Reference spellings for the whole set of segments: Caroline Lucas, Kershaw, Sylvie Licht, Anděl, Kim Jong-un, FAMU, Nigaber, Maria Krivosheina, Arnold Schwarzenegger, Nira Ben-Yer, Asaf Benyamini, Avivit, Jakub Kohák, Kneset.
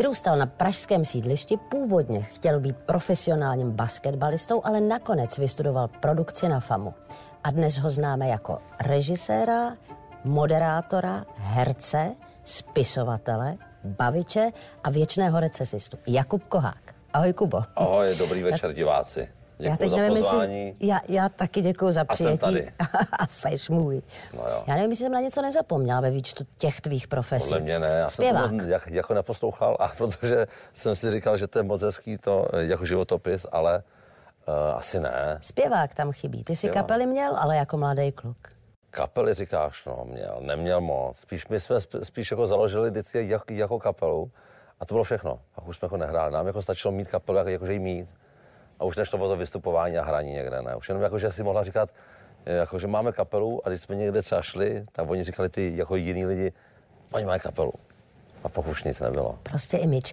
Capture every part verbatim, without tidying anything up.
Vyrůstal na pražském sídlišti, původně chtěl být profesionálním basketbalistou, ale nakonec vystudoval produkci na FAMU. A dnes ho známe jako režiséra, moderátora, herce, spisovatele, baviče a věčného recesistu. Jakub Kohák. Ahoj, Kubo. Ahoj, dobrý večer, diváci. Děkuji já teď za nevím, pozvání. Jestli, já, já taky děkuji za přijetí. A jsem tady. A seš můj. No jo. Já nevím, jestli jsem na něco nezapomněla ve výčtu těch tvých profesí. Podle mě ne. Já Zpěvák. jsem to jak, jako neposlouchal, a protože jsem si říkal, že to je moc hezký, to jako životopis, ale uh, asi ne. Zpěvák tam chybí. Ty jsi Zpěvám. kapely měl, ale jako mladý kluk. Kapely říkáš, no měl, neměl moc. Spíš my jsme spíš jako založili vždycky jak, jako kapelu a to bylo všechno. A už jsme jako nehráli. Nám jako stačilo mít kapelu, jako, jakože jí mít. A už nešlo o to vystupování a hraní někde, ne. Už jenom jako, že si mohla říkat, jako, že máme kapelu a když jsme někde třeba šli, tak oni říkali ty jako jiní lidi, oni mají kapelu. A pak už nic nebylo. Prostě image.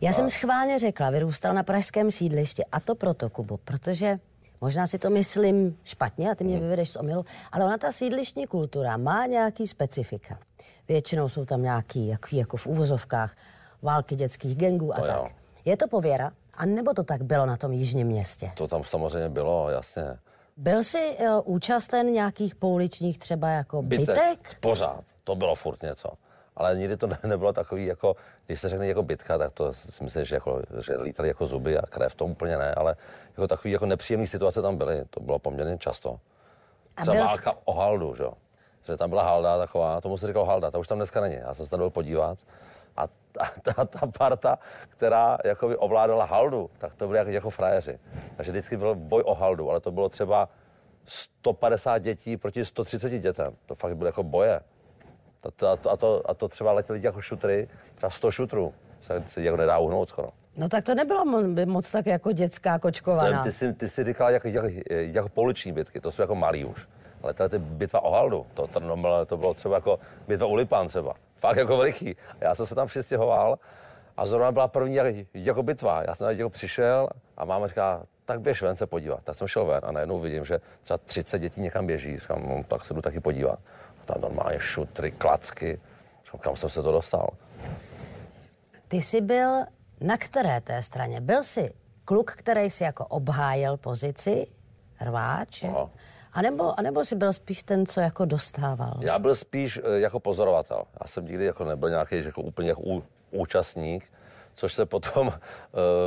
Já a... jsem schválně řekla, vyrůstal na pražském sídlišti a to proto, Kubo, protože možná si to myslím špatně a ty mě hmm. vyvedeš z omylu, ale ona ta sídlištní kultura má nějaký specifika. Většinou jsou tam nějaký, jak, jako v uvozovkách, války dětských gangů a no, tak. Jo. Je to pověra? A nebo to tak bylo na tom jižním městě? To tam samozřejmě bylo, jasně. Byl jsi jo, účasten nějakých pouličních třeba jako bytek? bytek? Pořád, to bylo furt něco. Ale nikdy to ne, nebylo takový jako, když se řekne jako bytka, tak to si myslím, že, jako, že lítali jako zuby a krev, to úplně ne, ale jako takový jako nepříjemný situace tam byly, to bylo poměrně často. Třeba válka jsi... o haldu, že? Že tam byla halda taková, tomu se říkalo halda, ta už tam dneska není, já jsem se tam byl podívat. A ta, ta, ta parta, která jakoby ovládala haldu, tak to byly jako, jako frajeři. Takže vždycky byl boj o haldu, ale to bylo třeba sto padesát dětí proti sto třicet dětem. To fakt byly jako boje. A to, a to, a to, a to třeba letěli jako šutry, třeba sto šutrů. Se, se jako nedá uhnout skoro. No tak to nebylo moc tak jako dětská kočkovaná. Ty, ty, jsi, ty jsi říkala jako, jako, jako pouliční bitky, to jsou jako malí už. Ale tato bitva o haldu, to, to bylo třeba jako bitva u Lipán třeba. Fakt jako veliký. A já jsem se tam přistěhoval a zrovna byla první jako bitva. Já jsem jako přišel a máma říká, tak běž ven se podívat. Tak jsem šel ven a najednou vidím, že třeba třicet dětí někam běží. Říkám, no, tak se jdu taky podívat. A tam normálně šutry, klacky. Říkám, kam jsem se to dostal? Ty jsi byl na které té straně? Byl jsi kluk, který si jako obhájil pozici, rváč? A nebo, a nebo jsi byl spíš ten, co jako dostával? Já byl spíš jako pozorovatel. Já jsem nikdy jako nebyl nějaký jako úplně jako ú, účastník, což se potom uh,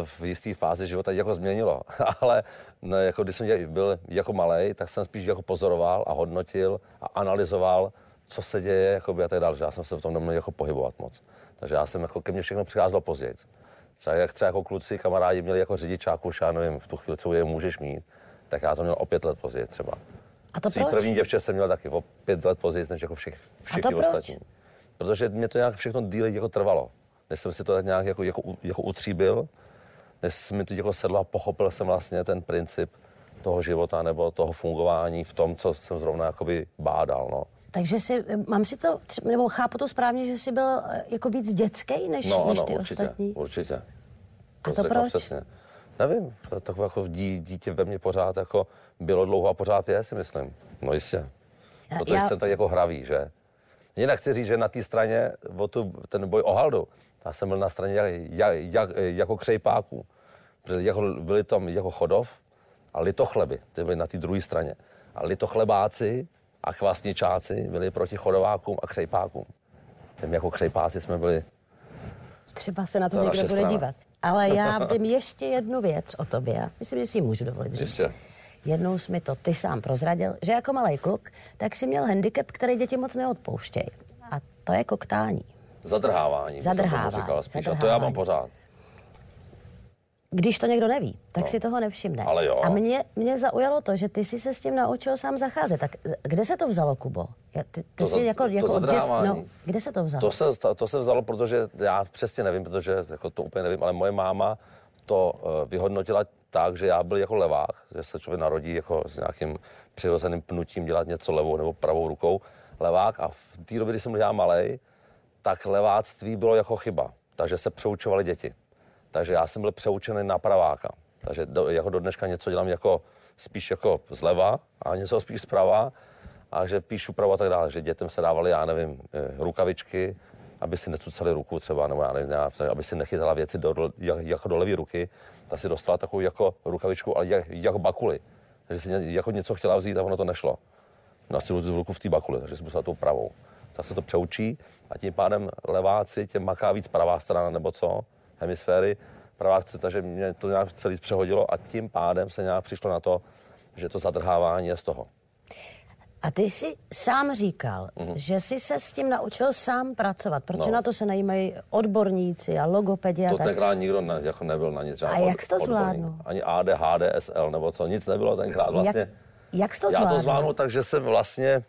v jisté fázi života jako změnilo. Ale ne, jako když jsem byl jako malej, tak jsem spíš jako pozoroval a hodnotil a analyzoval, co se děje jakoby a tak dále. Já jsem se v tom neměl jako pohybovat moc. Takže já jsem jako ke mně všechno přicházelo později. Třeba, jak, třeba jako kluci, kamarádi měli jako řidičáku, já nevím, v tu chvíli, co je můžeš mít, tak já to měl o pět let později třeba. A to Svý proč? první děvče jsem měl taky o pět let později, než jako všech, všichni ostatní. Proč? Protože mě to nějak všechno díle jako trvalo. Než jsem si to tak nějak jako, jako, jako utříbil, než jsem mi to jako sedlo a pochopil jsem vlastně ten princip toho života nebo toho fungování v tom, co jsem zrovna jakoby bádal, no. Takže si, mám si to, nebo chápu to správně, že jsi byl jako víc dětský než, no, než no, ty určitě, ostatní? No, určitě, určitě. A to proč? Přesně. Nevím, takové jako dí, dítě ve mně pořád jako bylo dlouho a pořád je, si myslím. No jistě. Protože já... jsem tak jako hravý, že? Jinak chci říct, že na té straně, o tu, ten boj o haldu, já jsem byl na straně jak, jak, jako křejpáků. Jako, byli tam jako Chodov a Litochleby, ty byli na té druhé straně. A Litochlebáci a Kvasničáci byli proti Chodovákům a křejpákům. Těm jako křejpáci jsme byli... Třeba se na to někdo bude strana. dívat. Ale já vím ještě jednu věc o tobě. Myslím, že si ji můžu dovolit říct. Ještě. Jednou jsi mi to ty sám prozradil, že jako malý kluk, tak si měl handicap, který děti moc neodpouštějí. A to je koktání. Zadrhávání. Zadrhávání. Říkal, Zadrhávání. A to já mám pořád. Když to někdo neví, tak no. si toho nevšimne. Ale jo. A mě, mě zaujalo to, že ty jsi se s tím naučil sám zacházet. Tak kde se to vzalo, Kubo? Ty, ty jsi jako, to jako dět, no, kde se to vzalo? To se, to se vzalo, protože já přesně nevím, protože jako to úplně nevím, ale moje máma to vyhodnotila tak, že já byl jako levák, že se člověk narodí jako s nějakým přirozeným pnutím dělat něco levou nebo pravou rukou, levák. A v té době, když jsem byl já malej, tak leváctví bylo jako chyba, takže se přeučovaly děti. Takže já jsem byl přeučený na praváka. Takže do, jako do dneška něco dělám jako spíš jako zleva a něco spíš zprava a že píšu pravo a tak dále. Že dětem se dávaly, já nevím, rukavičky, aby si necucali ruku třeba, nebo já nevím, aby si nechytala věci do, jak, jako do levý ruky, ta si dostala takovou jako rukavičku, ale jak, jak bakuli. Takže si jako něco chtěla vzít a ono to nešlo. Na si ruku v té bakuli, takže si musela tou pravou. Tak se to přeučí a tím pádem leváci tě maká víc pravá strana, nebo co, hemisféry, pravá chce, takže mě to nějak celý přehodilo a tím pádem se nějak přišlo na to, že to zadrhávání je z toho. A ty jsi sám říkal, mm-hmm. že jsi se s tím naučil sám pracovat, protože no. na to se najímají odborníci a logopedi. To tenkrát nikdo ne, jako nebyl na nic. A jak jsi to zvládnul? Ani A D H D, S L nebo co, nic nebylo tenkrát vlastně. Jak, jak jsi to zvládnul? Já to zvládnul, takže jsem vlastně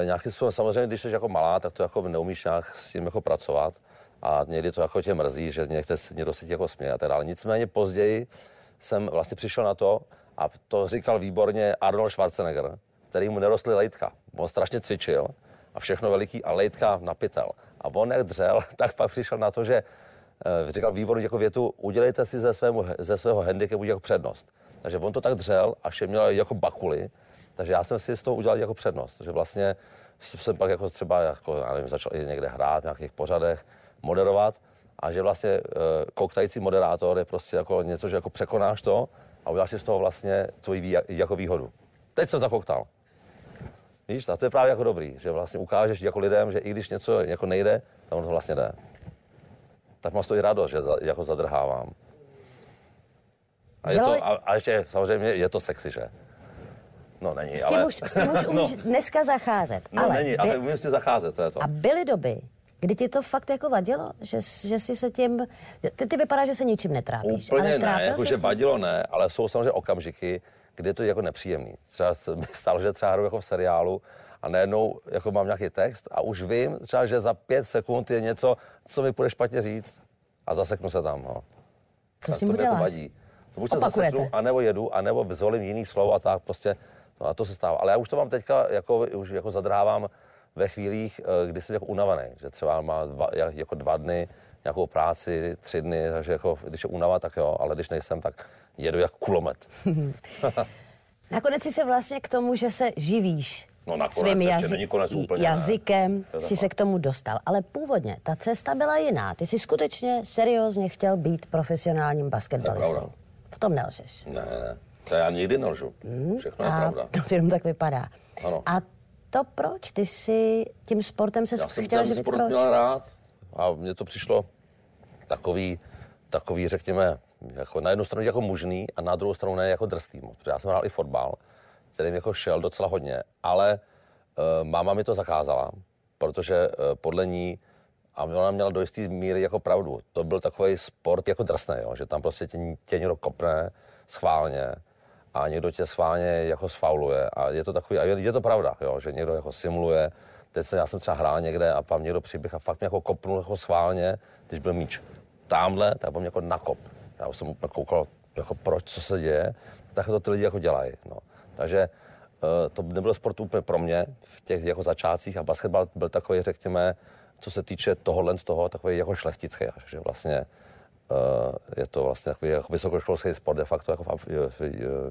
e, nějakým způsobem, samozřejmě když jsi jako malá, tak to jako neumíš nějak s tím jako pracovat a někdy to jako tě mrzí, že někdo se ti jako směje a tak dále. Nicméně později jsem vlastně přišel na to a to říkal výborně Arnold Schwarzenegger, který mu nerostly lejtka. On strašně cvičil a všechno veliký a lejtka na pytel. A on jak dřel, tak pak přišel na to, že říkal výborně jako větu, udělejte si ze, svému, ze svého handicapu jako přednost. Takže on to tak dřel, až je měl jako bakuli, takže já jsem si z toho udělal jako přednost. Takže vlastně jsem pak jako třeba, jako, já nevím, začal i někde hrát v nějakých pořadech, moderovat a že vlastně koktající moderátor je prostě jako něco, že jako překonáš to a uděláš si z toho vlastně svoji jako výhodu. Teď jsem zakoktal. Víš, a to je právě jako dobrý, že vlastně ukážeš jako lidem, že i když něco jako nejde, tam ono to vlastně jde. Tak mám z toho i radost, že za, jako zadrhávám. A, je to, a, a ještě samozřejmě je to sexy, že? No není, s tím ale... Už, s tím už umíš no. dneska zacházet. No ale není, ale by... umím s tím zacházet, to je to. A byly doby, kdy ti to fakt jako vadilo, že, že si se tím... Ty, ty vypadá, že se ničím netrápíš. Úplně ale ne, jako, že vadilo ne, ale jsou samozřejmě okamžiky, kde je to jako nepříjemný. Třeba mi stalo, že třeba hru jako v seriálu a najednou jako mám nějaký text a už vím třeba, že za pět sekund je něco, co mi půjde špatně říct a zaseknu se tam. No. Co s tím bude děláš? To buď se zaseknu, anebo jedu, anebo zvolím jiný slovo a tak prostě, no a to se stává. Ale já už to mám teďka, jako, už jako zadrhávám ve chvílích, kdy jsem jako unavený, že třeba mám dva, jako dva dny nějakou práci, tři dny, takže jako, když je únava, tak jo, ale když nejsem, tak jedu jak kulomet. Nakonec jsi se vlastně k tomu, že se živíš no, svým jazy- jazykem, si se k tomu dostal. Ale původně ta cesta byla jiná. Ty jsi skutečně seriózně chtěl být profesionálním basketbalistou. V tom nelžeš. Ne, ne, to já nikdy nelžu. Hmm, Všechno je pravda. To jenom tak vypadá. Ano. A to proč? Ty jsi tím sportem se já chtěl živit? Já jsem ten sport měl rád a mně to přišlo takový, takový řekněme, jako na jednu stranu jako mužný a na druhou stranu ne jako drsný moc. Protože já jsem hrál i fotbal, kterým jako šel docela hodně, ale e, máma mi to zakázala, protože e, podle ní, a ona měla do jistý míry jako pravdu, to byl takový sport jako drsný, jo, že tam prostě tě, tě někdo kopne schválně a někdo tě schválně jako sfauluje a je to takový, a je, je to pravda, jo, že někdo jako simuluje. Teď jsem, já jsem třeba hrál někde a tam někdo přiběh a fakt mě jako kopnul jako schválně, když byl míč tamhle, tak byl mě jako nakop. Já jsem úplně koukal, jako proč, co se děje, tak to ty lidi jako dělají. No. Takže to nebyl sport úplně pro mě v těch jako začátcích a basketbal byl takový, řekněme, co se týče tohohle z toho, takový jako šlechtický, že vlastně je to vlastně takový jako vysokoškolský sport de facto jako, v,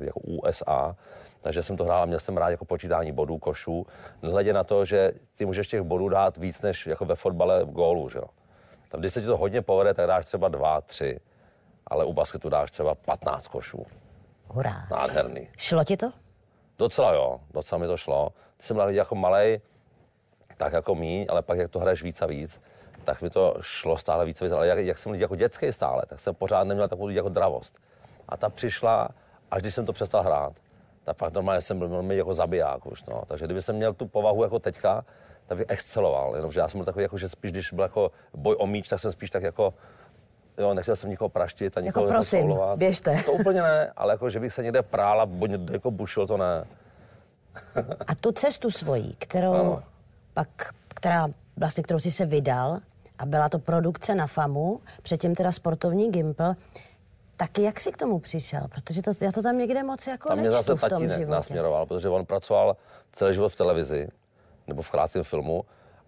jako U S A, takže jsem to hrál a měl jsem rád jako počítání bodů, košů, nehledě na to, že ty můžeš těch bodů dát víc než jako ve fotbale v gólu, že jo. Tam, když se ti to hodně povede, tak dáš třeba dva, tři, ale u basketu dáš třeba patnáct košů. Hurá. Nádherný. Šlo ti to? Docela jo, docela mi to šlo. Když jsem byl jako malej, tak jako míň, ale pak jak to hraješ víc a víc, tak mi to šlo stále víc a víc. Ale jak, jak jsem byl jako dětský stále, tak jsem pořád neměl takovou jako dravost. A ta přišla, až když jsem to přestal hrát, tak pak normálně jsem byl normálně jako zabiják už, no. Takže kdyby jsem měl tu povahu jako teďka, tak bych exceloval, jenomže já jsem byl takový jako, že spíš, když byl jako boj o míč, tak jsem spíš tak jako, jo, nechtěl jsem nikoho praštit a nikoho jako prosím, běžte. To úplně ne, ale jako, že bych se někde prál a jako bušil, to ne. A tu cestu svojí, kterou ano. pak, která, vlastně kterou jsi se vydal a byla to produkce na FAMU, předtím teda sportovní gympl, tak jak jsi k tomu přišel? Protože to, já to tam někde moc jako tam nečtu v tom životě. Tam mě zase tatínek nasměroval, protože on pracoval celý život v televizi nebo v krátkém filmu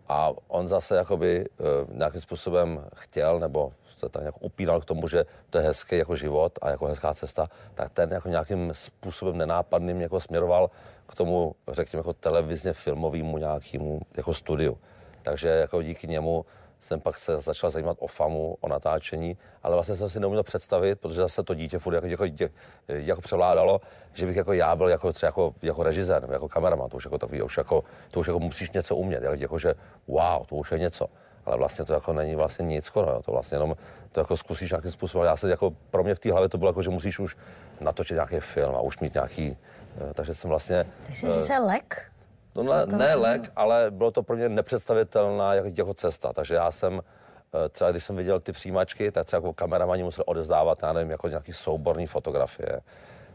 a on zase jakoby nějakým způsobem chtěl nebo se tak nějak upínal k tomu, že to je hezký jako život a jako hezká cesta, tak ten jako nějakým způsobem nenápadným jako směroval k tomu, řekněme, jako televizně filmovému nějakému jako studiu. takže jako díky němu jsem pak se začal zajímat o FAMU, o natáčení, ale vlastně jsem si neuměl představit, protože zase to dítě furt jako, dítě, jako převládalo, že bych jako já byl jako, třeba jako, jako režisér nebo jako kameraman, to už jako takový, už jako, to už jako musíš něco umět, jako, že wow, to už je něco. Ale vlastně to jako není vlastně nic skoro, jo. To vlastně jenom to jako zkusíš nějakým způsobem. Já se jako, pro mě v té hlavě to bylo jako, že musíš už natočit nějaký film a už mít nějaký, takže jsem vlastně... Takže jsi se lek? No ne, ne lek, ale bylo to pro mě nepředstavitelná jako, jako cesta, takže já jsem třeba, když jsem viděl ty přijímačky, tak třeba jako kameramani museli odezdávat, já nevím, jako nějaký souborný fotografie,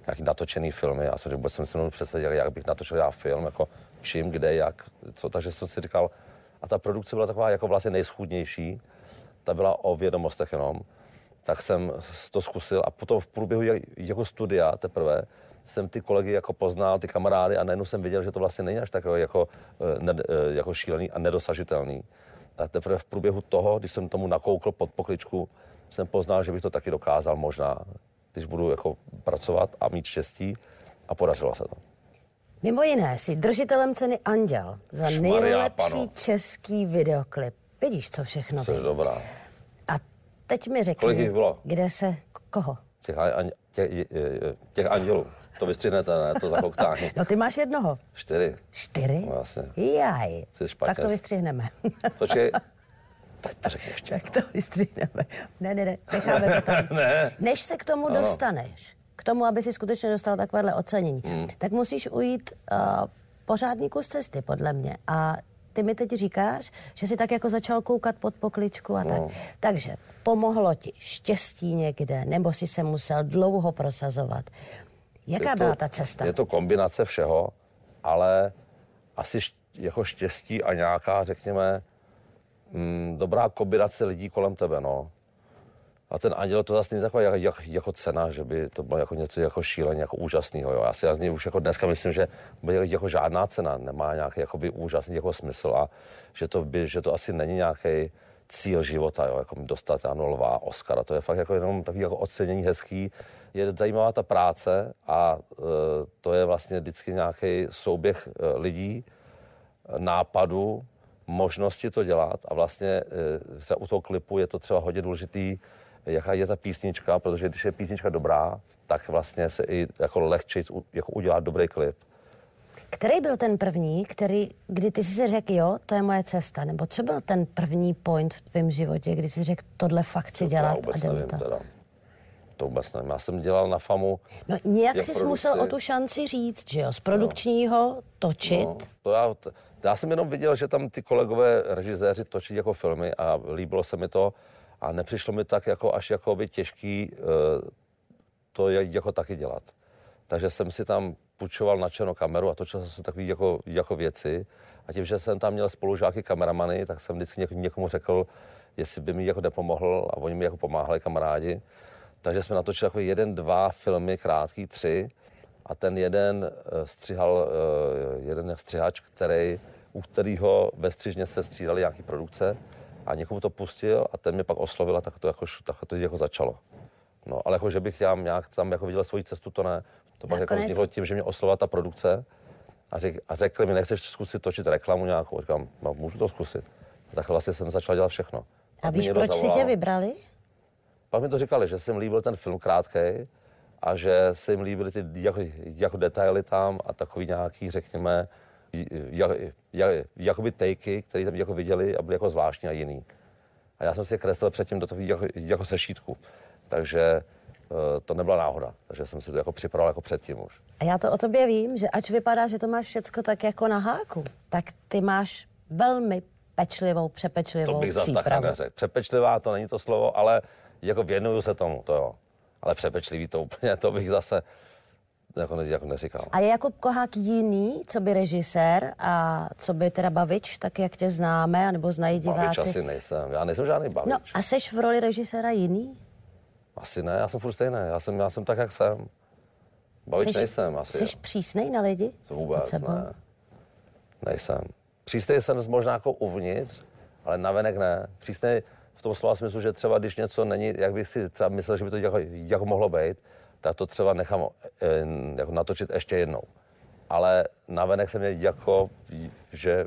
nějaký natočený filmy, já jsem, vůbec jsem si představil, jak bych natočil já film, jako čím, kde, jak, co, takže jsem si říkal, a ta produkce byla taková jako vlastně nejschudnější, ta byla o vědomostech jenom, tak jsem to zkusil a potom v průběhu jako studia teprve jsem ty kolegy jako poznal, ty kamarády a najednou jsem viděl, že to vlastně není až tak jako, jako šílený a nedosažitelný. A teprve v průběhu toho, když jsem tomu nakoukl pod pokličku, jsem poznal, že bych to taky dokázal možná, když budu jako pracovat a mít štěstí a podařilo se to. Mimo jiné jsi držitelem ceny Anděl za Šmaria, nejlepší panu. Český videoklip. Vidíš, co všechno bylo. Dobrá. A teď mi řekni, kde se, koho? Těch, an, těch, těch andělů. To vystřihnete, ne? To zakoktání. No ty máš jednoho. Čtyři. Čtyři? No jasně. Jaj. Tak to vystřihneme. Počkej. Tak to řekni ještě. Tak to vystřihneme. Ne, ne, ne. Necháme to tam. Ne. Než se k tomu ano. dostaneš, k tomu, aby si skutečně dostal takovéhle ocenění, hmm. tak musíš ujít uh, pořádný kus cesty, podle mě. A ty mi teď říkáš, že jsi tak jako začal koukat pod pokličku a tak. No. Takže pomohlo ti štěstí někde, nebo jsi se musel dlouho prosazovat. Jaká to, byla ta cesta? Je to kombinace všeho, ale asi jako štěstí a nějaká, řekněme, m, dobrá kombinace lidí kolem tebe, no. A ten Anděl to zase není taková jak, jak, jako cena, že by to bylo jako něco jako šíleně, jako úžasného. Jo. Já si já z něj už jako dneska myslím, že jako žádná cena nemá nějaký jakoby úžasný jako smysl a že to, by, že to asi není nějaký cíl života, jo, jako dostat ano, lva, Oscara, to je fakt jako jenom takový jako ocenění hezký. Je zajímavá ta práce a e, to je vlastně vždycky nějaký souběh e, lidí, nápadů, možnosti to dělat a vlastně e, u toho klipu je to třeba hodně důležitý, jaká je ta písnička, protože když je písnička dobrá, tak vlastně se i jako lehčej jako udělá dobrý klip. Který byl ten první, který, kdy ty jsi si řekl, jo, to je moje cesta, nebo co byl ten první point v tvém životě, kdy jsi řekl, tohle fakt chci dělat a dělám to? Teda. To vůbec nevím, já jsem dělal na FAMU. No nějak jsi musel o tu šanci říct, že jo, z produkčního no. točit. No, to já, já jsem jenom viděl, že tam ty kolegové režiséři točí jako filmy a líbilo se mi to. A nepřišlo mi tak jako až jako by těžký e, to jako taky dělat. Takže jsem si tam půjčoval na černou kameru a točil jsem si takové jako, jako věci. A tím, že jsem tam měl spolužáky kameramany, tak jsem vždycky něk- někomu řekl, jestli by mi jako nepomohl a oni mi jako pomáhali kamarádi. Takže jsme natočili jako jeden, dva filmy, krátký, tři. A ten jeden e, stříhal, e, jeden střihač, který, u kterého ve střižně se střídaly nějaké produkce. A někomu to pustil a ten mě pak oslovil a tak to jako, tak to jako začalo. No, ale jako, že bych já nějak tam jako viděl svoji cestu, to ne. To pak jako vzniklo tím, že mě oslovila ta produkce a, řek, a řekli mi, nechceš zkusit točit reklamu nějakou. A říkám, no, můžu to zkusit. A takhle vlastně jsem začal dělat všechno. A, a víš, proč zavolal. Si tě vybrali? Pak mi to říkali, že jsem líbil ten film krátkej a že se jim líbily ty jako, jako detaily tam a takový nějaký, řekněme, Jak, jak, jakoby takey, které tam jako viděli a byly jako zvláštní a jiný. A já jsem si je kreslil předtím do toho jako, jako sešítku, takže to nebyla náhoda, takže jsem si to jako připravil jako předtím už. A já to o tobě vím, že ač vypadá, že to máš všecko tak jako na háku, tak ty máš velmi pečlivou, přepečlivou přípravu. To bych zase neřekl. Přepečlivá to není to slovo, ale jako věnuju se tomu, to jo. Ale přepečlivý to úplně, to bych zase... Jako ne, jako neříkal. A je Jakub Kohák jiný, co by režisér a co by teda bavič, tak jak tě známe, anebo znají diváci? Bavič asi nejsem, já nejsem žádný bavič. No a seš v roli režiséra jiný? Asi ne, já jsem furt stejný, já jsem, já jsem tak, jak jsem. Bavič seš, nejsem asi. Jsi přísnej na lidi? Vůbec ne. Nejsem. Přísnej jsem možná jako uvnitř, ale navenek ne. Přísnej v tom slova smyslu, že třeba když něco není, jak bych si třeba myslel, že by to jako, jako mohlo být, tak to třeba nechám jako natočit ještě jednou. Ale navenek jsem je jako, že,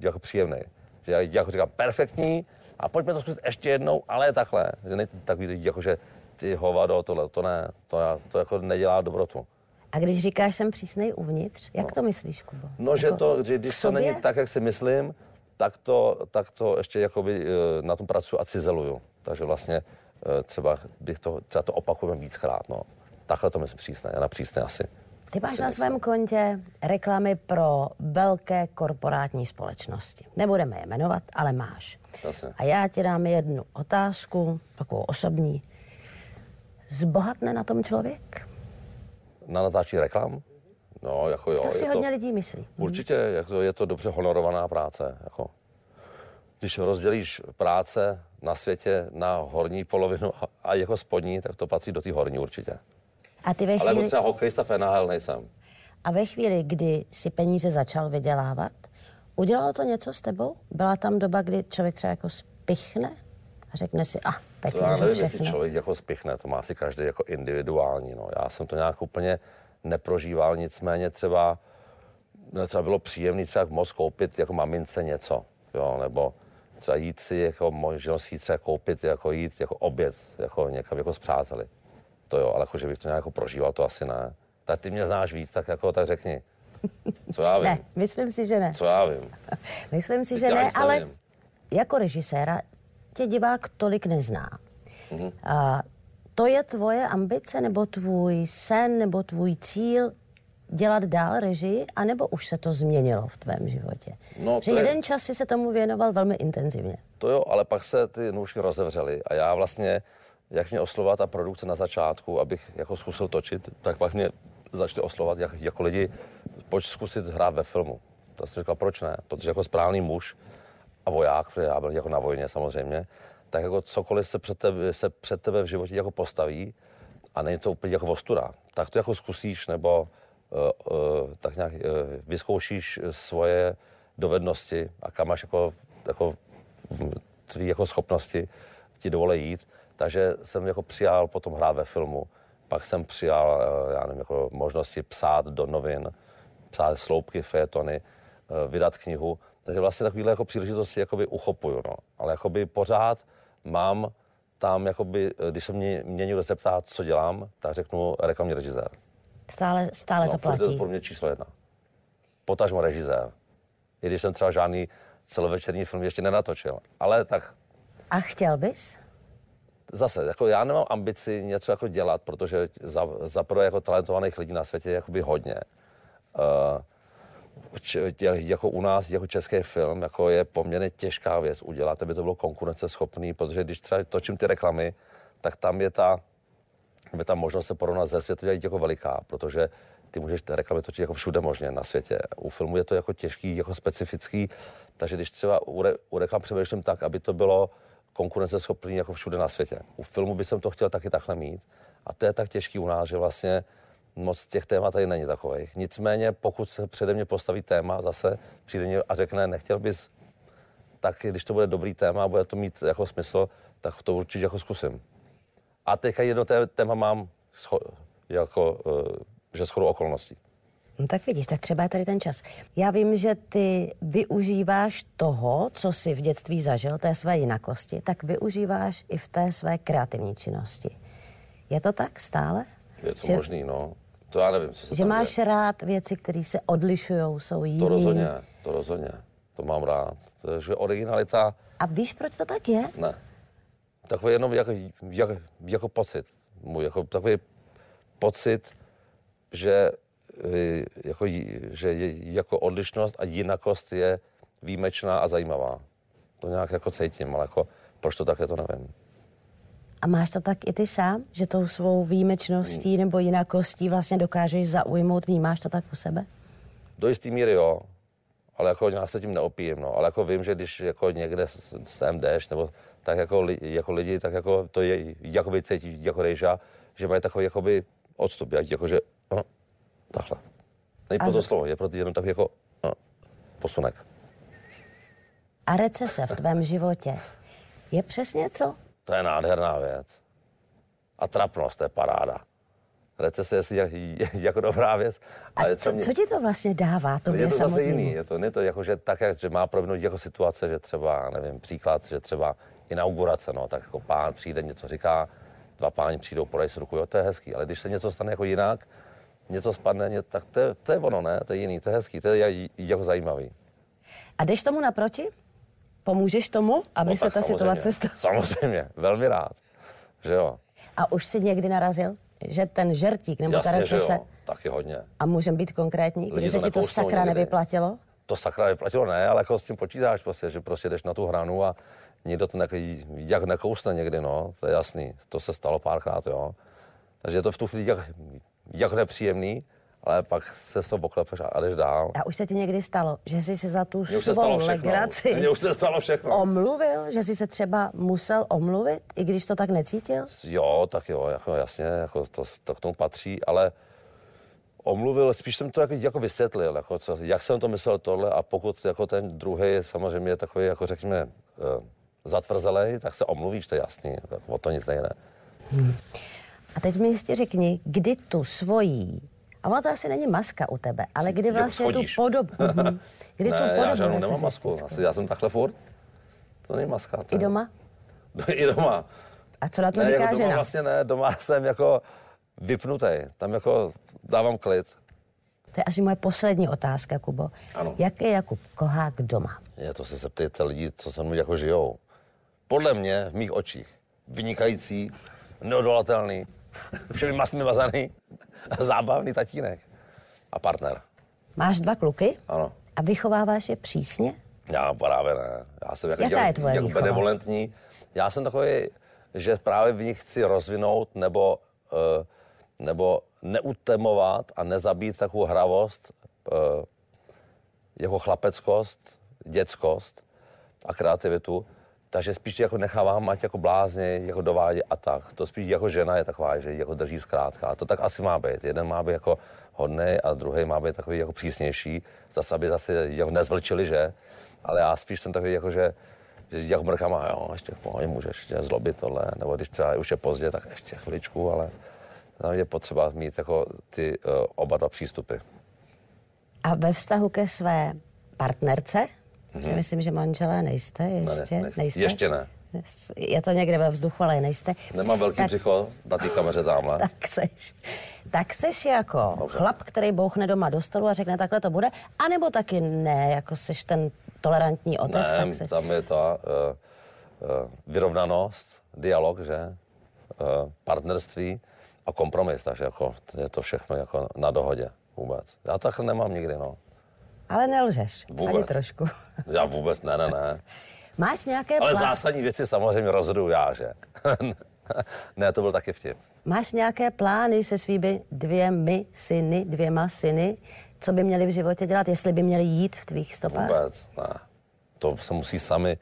jako příjemný. Že já jako říkám perfektní a pojďme to zkusit ještě jednou, ale takhle. Že ne takový lidi jako, že ty hovado, tohle, to ne, to, já, to jako nedělá dobrotu. A když říkáš, jsem přísnej uvnitř, jak no. to myslíš, Kubo? No, jako že to, že když to není tak, jak si myslím, tak to, tak to ještě jakoby na tom pracuji a cizeluju. Takže vlastně třeba bych to, třeba to opakujeme víckrát, no. Takhle to myslím přísné, já na přísné asi. Ty máš na svém kontě reklamy pro velké korporátní společnosti. Nebudeme je jmenovat, ale máš. Jasně. A já ti dám jednu otázku, takovou osobní. Zbohatne na tom člověk? Na natáčí reklam? No, jako jo. To si hodně to, lidí myslí. Určitě, jako je to dobře honorovaná práce. Jako. Když rozdělíš práce na světě na horní polovinu a jako spodní, tak to patří do té horní určitě. A ty ve chvíli... Ale třeba hokejista v N H L nejsem. A ve chvíli, kdy si peníze začal vydělávat, udělalo to něco s tebou? Byla tam doba, kdy člověk třeba jako spichne a řekne si, ah, tak můžu všechno. To já nevím, jestli člověk jako spichne, to má si každý jako individuální. No. Já jsem to nějak úplně neprožíval, nicméně třeba, třeba bylo příjemné třeba moc koupit jako mamince něco, jo, nebo třeba jít si jako možnost jít třeba koupit, jako jít jako oběd, jako někam jako s přáteli. To jo, ale jako, že bych to nějak jako prožíval, to asi ne. Tak ty mě znáš víc, tak jako tak řekni. Co já vím? Ne, myslím si, že ne. Co já vím? Myslím si, teď že ne, ale nevím. Jako režiséra tě divák tolik nezná. Mm-hmm. A to je tvoje ambice, nebo tvůj sen, nebo tvůj cíl dělat dál režii, anebo už se to změnilo v tvém životě? No, že je... jeden čas si se tomu věnoval velmi intenzivně. To jo, ale pak se ty nůžky rozevřely a já vlastně... Jak mě oslovila ta produkce na začátku, abych jako zkusil točit, tak pak mě začali oslovat jak, jako lidi, pojď zkusit hrát ve filmu. Tak jsem říkal, proč ne? Protože jako správný muž a voják, protože já byl jako na vojně samozřejmě, tak jako cokoliv se před tebe, se před tebe v životě jako postaví a není to úplně jako ostura, tak to jako zkusíš nebo uh, uh, tak nějak uh, vyzkoušíš svoje dovednosti a kam máš jako, jako tvý jako schopnosti ti dovolí jít. Takže jsem jako přijal potom hrát ve filmu, pak jsem přijal, já nevím, jako možnosti psát do novin, psát sloupky, fejetony, vydat knihu. Takže vlastně takovýhle jako příležitosti jakoby uchopuju, no. Ale jakoby pořád mám tam, jakoby, když se mě, mě někdo zeptá, co dělám, tak řeknu reklamní režisér. Stále, stále no, to platí. To je pro mě číslo jedna. Potažmo režisér. I když jsem třeba žádný celovečerní film ještě nenatočil, ale tak... A chtěl bys? Zase, jako já nemám ambici něco jako dělat, protože za, za prvé jako talentovaných lidí na světě je jakoby hodně. Uh, č, tě, jako u nás, jako český film, jako je poměrně těžká věc udělat, aby to bylo konkurenceschopný, protože když třeba točím ty reklamy, tak tam je ta, je ta možnost se porovnat ze světem jako veliká, protože ty můžeš ty reklamy točit jako všude možně na světě. U filmu je to jako těžký, jako specifický, takže když třeba u, re, u reklam přemýšlím tak, aby to bylo konkurenceschopný jako všude na světě. U filmu bych jsem to chtěl taky takhle mít a to je tak těžký u nás, že vlastně moc těch témat tady není takových. Nicméně pokud se přede mě postaví téma zase, přijde mě a řekne, nechtěl bys, tak když to bude dobrý téma a bude to mít jako smysl, tak to určitě jako zkusím. A teďka jedno téma mám, jako, že shodou okolností. No tak vidíš, tak třeba je tady ten čas. Já vím, že ty využíváš toho, co jsi v dětství zažil, té své jinakosti, tak využíváš i v té své kreativní činnosti. Je to tak stále? Je to že, možný, no. To já nevím, co se Že máš je. rád věci, které se odlišují, jsou jiný. To rozhodně, to rozhodně. To mám rád. To je, že originalita... A víš, proč to tak je? Ne. Takový jenom jako, jako, jako pocit. Můj, jako takový pocit, že... Jako, že jako odlišnost a jinakost je výjimečná a zajímavá. To nějak jako cítím, ale jako, proč to tak je, to nevím. A máš to tak i ty sám? Že tou svou výjimečností nebo jinakostí vlastně dokážeš zaujmout, vnímáš to tak u sebe? Do jistý míry jo, ale jako nějak se tím neopijím, no. Ale jako vím, že když jako někde sem jdeš, nebo tak jako, jako lidi, tak jako to je, jakoby cítí, jako rejža, že mají takový jakoby odstup, jako že... No, takhle. Není pro to slovo, je pro ty jenom takový jako no, posunek. A recese v tvém životě je přesně co? To je nádherná věc. A trapnost, to je paráda. recese je si jak, jako dobrá věc. A ale co, mě, co ti to vlastně dává? To je to zase jiný. Je to, ne to jako, že tak, jak, že má proběhnout jako situace, že třeba, nevím, příklad, že třeba inaugurace, no, tak jako pán přijde, něco říká, dva páni přijdou, podají si ruku, jo, to je hezký, ale když se něco stane jako jinak, něco spadne, ně, tak to je, to je ono, ne, to je jiný, to je hezký, to je jako zajímavý. A jdeš tomu naproti? Pomůžeš tomu, aby no, se ta samozřejmě, situace stala? Samozřejmě, velmi rád, že jo. A už si někdy narazil, že ten žertík nebo ta recese... taky hodně. A můžeme být konkrétní, lidi když se ti to sakra nikdy nevyplatilo? To sakra nevyplatilo, ne, ale jako s tím počítáš prostě, že prostě jdeš na tu hranu a někdo to ne- jak nekousne někdy, no, to je jasný, to se stalo párkrát, jo. Takže je to v tu chvíli jak, jak nepříjemný, ale pak se z toho poklepeš a jdeš dál. A už se ti někdy stalo, že jsi se za tu svou legraci... Mně už se stalo všechno. Omluvil, že jsi se třeba musel omluvit, i když to tak necítil? Jo, tak jo, jako jasně, jako to, to k tomu patří, ale omluvil, spíš jsem to jako, jako vysvětlil, jako co, jak jsem to myslel tohle a pokud jako ten druhý samozřejmě je takový, jako řekněme, zatvrzelej, tak se omluvíš, to je jasný, tak o to nic nejde. Hmm. A teď mi ještě řekni, kdy tu svojí... A ono to asi není maska u tebe, ale kdy vlastně jo, tu podobu... Kdy ne, tu podobu, já žádnou nemám masku. Asi já jsem takhle furt. To není maska. To je... I doma? I doma. A co na to ne, říká jako doma žena? Vlastně ne, doma jsem jako vypnutej. Tam jako dávám klid. To je asi moje poslední otázka, Kubo. Ano. Jak je Jakub Kohák doma? Je, to se zeptejte lidí, co se mnou jako žijou. Podle mě, v mých očích, vynikající, neodolatelný, všemi mastmi vazaný, zábavný tatínek a partner. Máš dva kluky? Ano. A vychováváš je přísně? Já právě ne. Já jsem jako, Jaká je tvoje jako benevolentní. Já jsem takový, že právě v nich chci rozvinout nebo, uh, nebo neutemovat a nezabít takovou hravost, uh, jako chlapeckost, dětskost a kreativitu. Takže spíš jako nechávám, ať jako blázně, jako dovádí a tak. To spíš jako žena je taková, že jako drží zkrátka. A to tak asi má být. Jeden má být jako hodnej a druhý má být takový jako přísnější. Zase aby zase jako nezvlčili, že? Ale já spíš jsem takový jako, že, že jako mrkama, jo, ještě pohodě můžeš ještě zlobit tohle. Nebo když třeba už je pozdě, tak ještě chviličku, ale je potřeba mít jako ty uh, oba dva přístupy. A ve vztahu ke své partnerce? Mm-hmm. Myslím, že manželé nejste ještě. Ne, ne, nejste. Ještě ne. Je to někde ve vzduchu, ale nejste. Nemám velký tak, břicho na té kameře tamhle. Tak seš. Tak seš jako okay. Chlap, který bouchne doma do stolu a řekne, takhle to bude, anebo taky ne, jako seš ten tolerantní otec. Ne, tak seš. Tam je ta uh, uh, vyrovnanost, dialog, že? Uh, partnerství a kompromis, takže jako je to všechno jako na dohodě vůbec. Já tak nemám nikdy, no. Ale nelžeš, vůbec. Ani trošku. Já vůbec ne, ne, ne. Máš nějaké plány? Ale zásadní věci samozřejmě rozhoduju já, že? Ne, to byl taky vtip. Máš nějaké plány se svými dvěmi syny, dvěma syny, co by měli v životě dělat, jestli by měli jít v tvých stopách? Vůbec ne. To se musí sami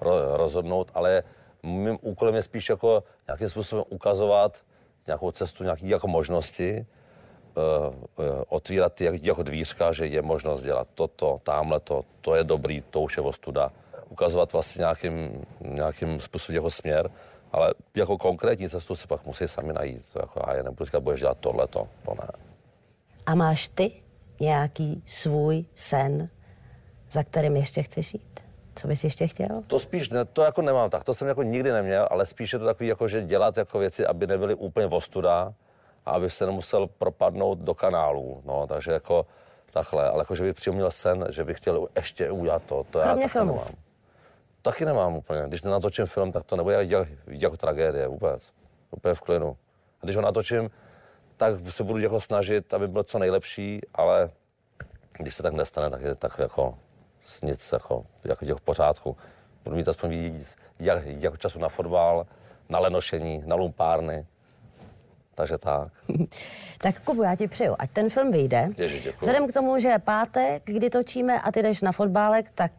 ro- rozhodnout, ale mým úkolem je spíš jako nějakým způsobem ukazovat nějakou cestu, nějaké jako možnosti, otvírat ty jako dvířka, že je možnost dělat toto, támhleto, to je dobrý, to už je ostuda. Ukazovat vlastně nějakým, nějakým způsobem jako směr, ale jako konkrétní cestu si pak musí sami najít. Jako, a já nebudu říkat, budeš dělat tohleto, to ne. A máš ty nějaký svůj sen, za kterým ještě chceš jít? Co bys ještě chtěl? To spíš, ne, to jako nemám tak, to jsem jako nikdy neměl, ale spíš je to takový, jako, že dělat jako věci, aby nebyly úplně ostuda, abych se nemusel propadnout do kanálů, no, takže jako takhle, ale jako, že bych přímo měl sen, že bych chtěl ještě udělat to, to já taky nemám. Taky nemám úplně, když nenatočím film, tak to nebude jako, jako tragédie vůbec, úplně v klidu. A když ho natočím, tak se budu jako snažit, aby byl co nejlepší, ale když se tak nestane, tak je tak jako nic, jako, jako, jako v pořádku. Budu mít aspoň vidět jak, jako času na fotbal, na lenošení, na lumpárny. Takže tak. Tak Kubu, já ti přeju, ať ten film vyjde. Ježi, vzhledem k tomu, že je pátek, kdy točíme a ty jdeš na fotbálek, tak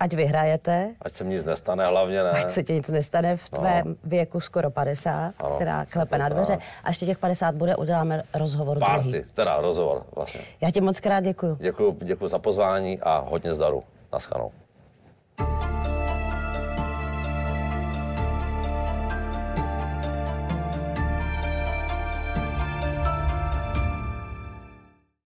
ať vyhrajete. Ať se mi nic nestane, hlavně ne. Ať se ti nic nestane v tvém no. věku skoro padesát, ano, která klepe na dveře. A ještě těch padesát bude, uděláme rozhovor Party, druhý. teda rozhovor vlastně. Já ti moc krát děkuju. Děkuju, děkuju za pozvání a hodně zdaru. Naschanou.